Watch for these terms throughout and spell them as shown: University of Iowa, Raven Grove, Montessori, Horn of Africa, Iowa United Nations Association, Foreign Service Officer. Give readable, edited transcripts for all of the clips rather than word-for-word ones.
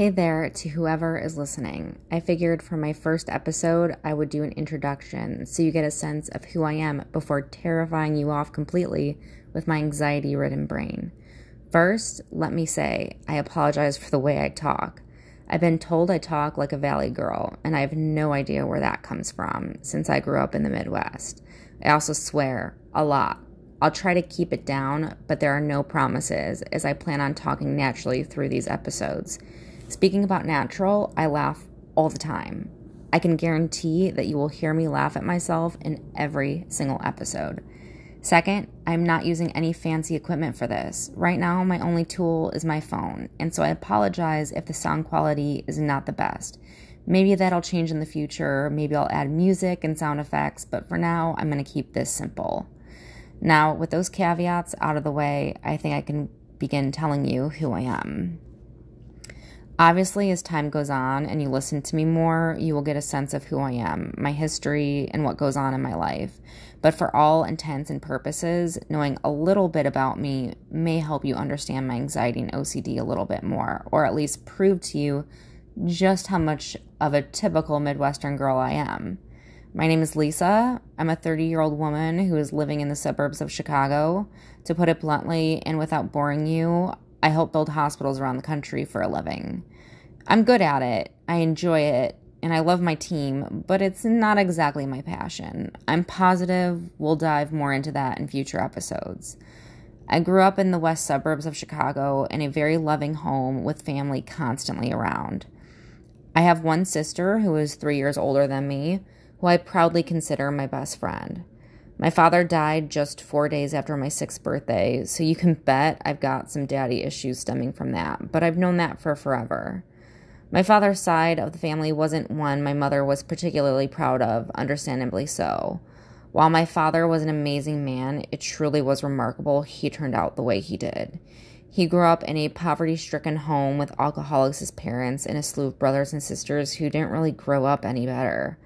Hey there to whoever is listening. I figured for my first episode, I would do an introduction so you get a sense of who I am before terrifying you off completely with my anxiety-ridden brain. First, let me say, I apologize for the way I talk. I've been told I talk like a valley girl, and I have no idea where that comes from since I grew up in the Midwest. I also swear a lot. I'll try to keep it down, but there are no promises as I plan on talking naturally through these episodes. Speaking about natural, I laugh all the time. I can guarantee that you will hear me laugh at myself in every single episode. Second, I'm not using any fancy equipment for this. Right now, my only tool is my phone, and so I apologize if the sound quality is not the best. Maybe that'll change in the future. Maybe I'll add music and sound effects, but for now, I'm going to keep this simple. Now, with those caveats out of the way, I think I can begin telling you who I am. Obviously, as time goes on and you listen to me more, you will get a sense of who I am, my history, and what goes on in my life. But for all intents and purposes, knowing a little bit about me may help you understand my anxiety and OCD a little bit more, or at least prove to you just how much of a typical Midwestern girl I am. My name is Lisa. I'm a 30-year-old woman who is living in the suburbs of Chicago. To put it bluntly, and without boring you, I help build hospitals around the country for a living. I'm good at it, I enjoy it, and I love my team, but it's not exactly my passion. I'm positive we'll dive more into that in future episodes. I grew up in the west suburbs of Chicago in a very loving home with family constantly around. I have one sister who is 3 years older than me, who I proudly consider my best friend. My father died just 4 days after my 6th birthday, so you can bet I've got some daddy issues stemming from that, but I've known that for forever. My father's side of the family wasn't one my mother was particularly proud of, understandably so. While my father was an amazing man, it truly was remarkable he turned out the way he did. He grew up in a poverty-stricken home with alcoholics as parents and a slew of brothers and sisters who didn't really grow up any better.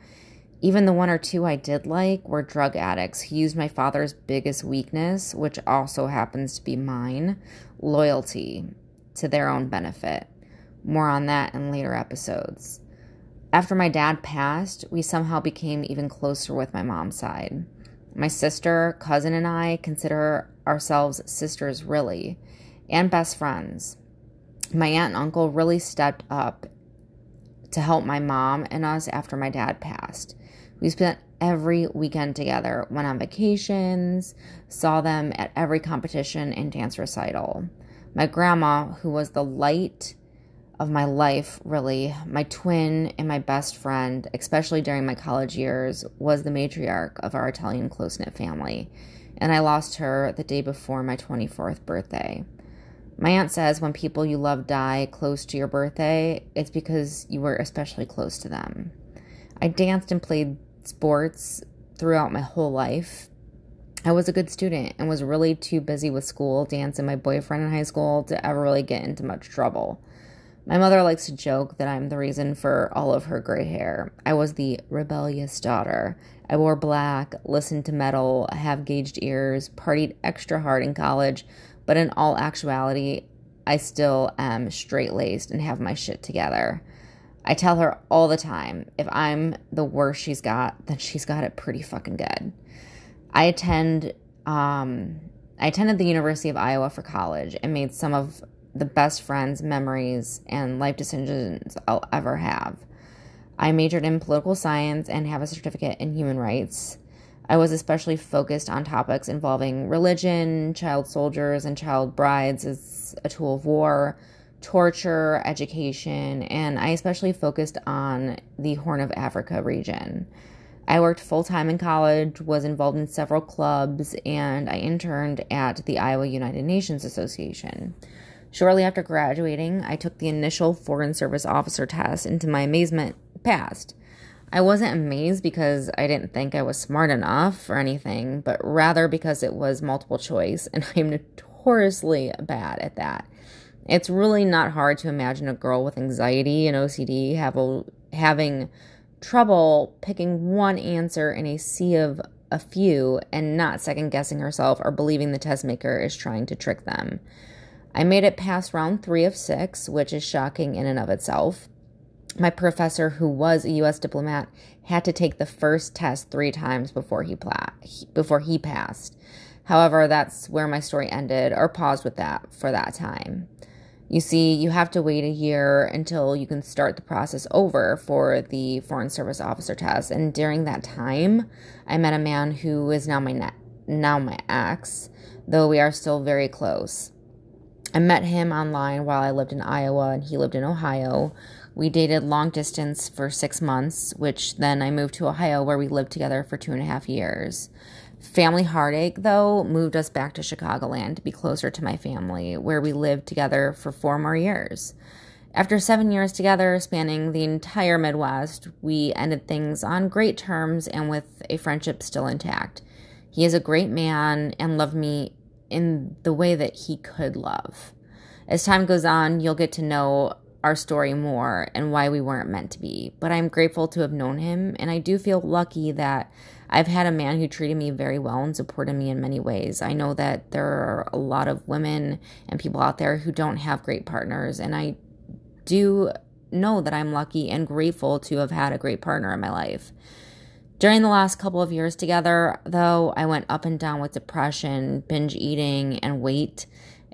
Even the one or two I did like were drug addicts who used my father's biggest weakness, which also happens to be mine, loyalty, to their own benefit. More on that in later episodes. After my dad passed, we somehow became even closer with my mom's side. My sister, cousin, and I consider ourselves sisters really, and best friends. My aunt and uncle really stepped up to help my mom and us after my dad passed. We spent every weekend together, went on vacations, saw them at every competition and dance recital. My grandma, who was the light of my life, really, my twin and my best friend, especially during my college years, was the matriarch of our Italian close-knit family, and I lost her the day before my 24th birthday. My aunt says when people you love die close to your birthday, it's because you were especially close to them. I danced and played sports throughout my whole life. I was a good student and was really too busy with school, dance, and my boyfriend in high school to ever really get into much trouble. My mother likes to joke that I'm the reason for all of her gray hair. I was the rebellious daughter. I wore black, listened to metal, have gauged ears, partied extra hard in college, but in all actuality, I still am straight-laced and have my shit together. I tell her all the time, if I'm the worst she's got, then she's got it pretty fucking good. I attended the University of Iowa for college and made some of the best friends, memories, and life decisions I'll ever have. I majored in political science and have a certificate in human rights. I was especially focused on topics involving religion, child soldiers and child brides as a tool of war, torture, education, and I especially focused on the Horn of Africa region. I worked full-time in college, was involved in several clubs, and I interned at the Iowa United Nations Association. Shortly after graduating, I took the initial Foreign Service Officer test and, to my amazement, passed. I wasn't amazed because I didn't think I was smart enough or anything, but rather because it was multiple choice, and I'm notoriously bad at that. It's really not hard to imagine a girl with anxiety and OCD having trouble picking one answer in a sea of a few and not second-guessing herself or believing the test maker is trying to trick them. I made it past round 3 of 6, which is shocking in and of itself. My professor, who was a U.S. diplomat, had to take the first test 3 times before he passed. However, that's where my story ended, or paused with that for that time. You see, you have to wait a year until you can start the process over for the Foreign Service Officer test. And during that time, I met a man who is now my ex, though we are still very close. I met him online while I lived in Iowa and he lived in Ohio. We dated long distance for 6 months, which then I moved to Ohio where we lived together for 2.5 years. Family heartache, though, moved us back to Chicagoland to be closer to my family, where we lived together for 4 more years. After 7 years together, spanning the entire Midwest, we ended things on great terms and with a friendship still intact. He is a great man and loved me in the way that he could love. As time goes on, you'll get to know our story more and why we weren't meant to be, but I'm grateful to have known him, and I do feel lucky that I've had a man who treated me very well and supported me in many ways. I know that there are a lot of women and people out there who don't have great partners, and I do know that I'm lucky and grateful to have had a great partner in my life. During the last couple of years together, though, I went up and down with depression, binge eating, and weight.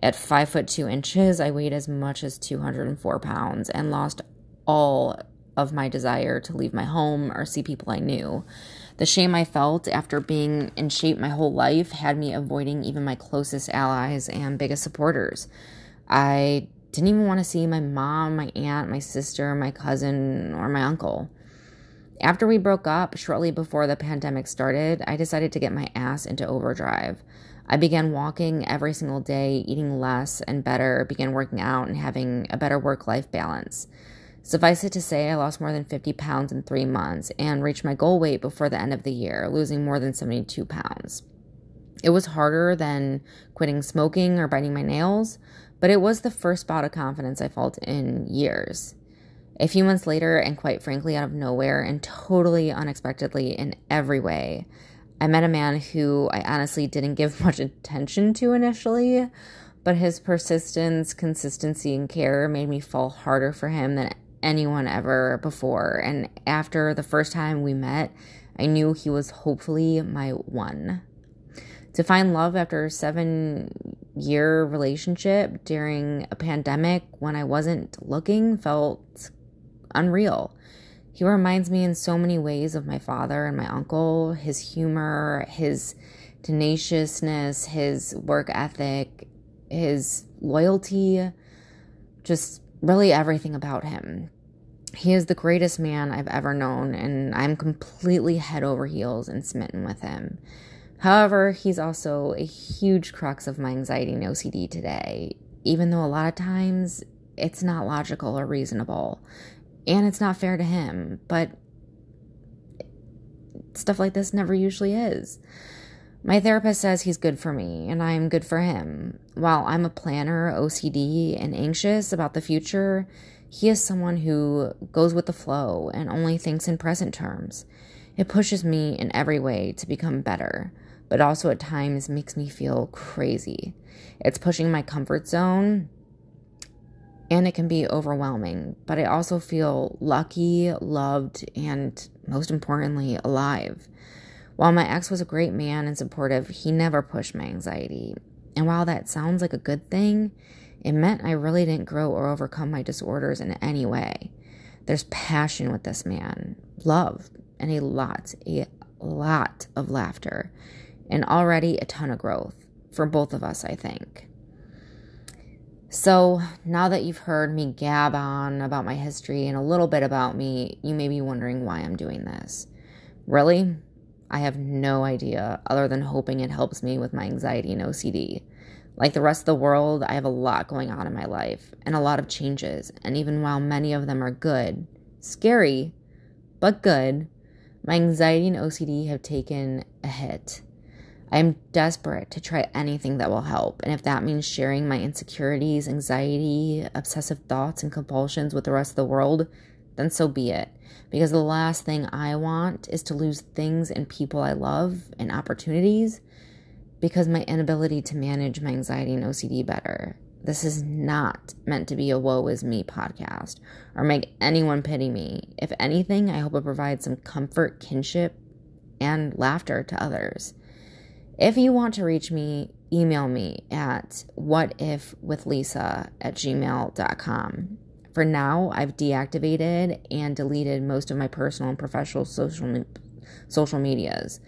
At 5 foot 2 inches, I weighed as much as 204 pounds and lost all of my desire to leave my home or see people I knew. The shame I felt after being in shape my whole life had me avoiding even my closest allies and biggest supporters. I didn't even want to see my mom, my aunt, my sister, my cousin, or my uncle. After we broke up, shortly before the pandemic started, I decided to get my ass into overdrive. I began walking every single day, eating less and better, began working out and having a better work-life balance. Suffice it to say, I lost more than 50 pounds in 3 months and reached my goal weight before the end of the year, losing more than 72 pounds. It was harder than quitting smoking or biting my nails, but it was the first bout of confidence I felt in years. A few months later, and quite frankly, out of nowhere and totally unexpectedly in every way, I met a man who I honestly didn't give much attention to initially, but his persistence, consistency, and care made me fall harder for him than anyone ever before. And after the first time we met, I knew he was hopefully my one. To find love after a 7-year relationship during a pandemic when I wasn't looking felt unreal. He reminds me in so many ways of my father and my uncle, his humor, his tenaciousness, his work ethic, his loyalty, just really everything about him. He is the greatest man I've ever known, and I'm completely head over heels and smitten with him. However, he's also a huge crux of my anxiety and OCD today, even though a lot of times it's not logical or reasonable. And it's not fair to him, but stuff like this never usually is. My therapist says he's good for me, and I'm good for him. While I'm a planner, OCD, and anxious about the future, he is someone who goes with the flow and only thinks in present terms. It pushes me in every way to become better, but also at times makes me feel crazy. It's pushing my comfort zone, and it can be overwhelming, but I also feel lucky, loved, and most importantly, alive. While my ex was a great man and supportive, he never pushed my anxiety. And while that sounds like a good thing, it meant I really didn't grow or overcome my disorders in any way. There's passion with this man, love, and a lot of laughter, and already a ton of growth for both of us, I think. So now that you've heard me gab on about my history and a little bit about me, you may be wondering why I'm doing this. Really? I have no idea other than hoping it helps me with my anxiety and OCD. Like the rest of the world, I have a lot going on in my life and a lot of changes. And even while many of them are good, scary, but good, my anxiety and OCD have taken a hit. I am desperate to try anything that will help, and if that means sharing my insecurities, anxiety, obsessive thoughts, and compulsions with the rest of the world, then so be it. Because the last thing I want is to lose things and people I love and opportunities because my inability to manage my anxiety and OCD better. This is not meant to be a woe is me podcast or make anyone pity me. If anything, I hope it provides some comfort, kinship, and laughter to others. If you want to reach me, email me at whatifwithlisa@gmail.com. For now, I've deactivated and deleted most of my personal and professional social medias.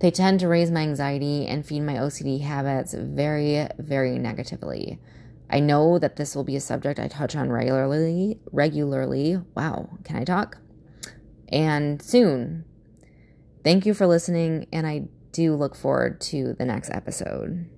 They tend to raise my anxiety and feed my OCD habits very, very negatively. I know that this will be a subject I touch on regularly. Wow, can I talk? And soon. Thank you for listening, and I do look forward to the next episode.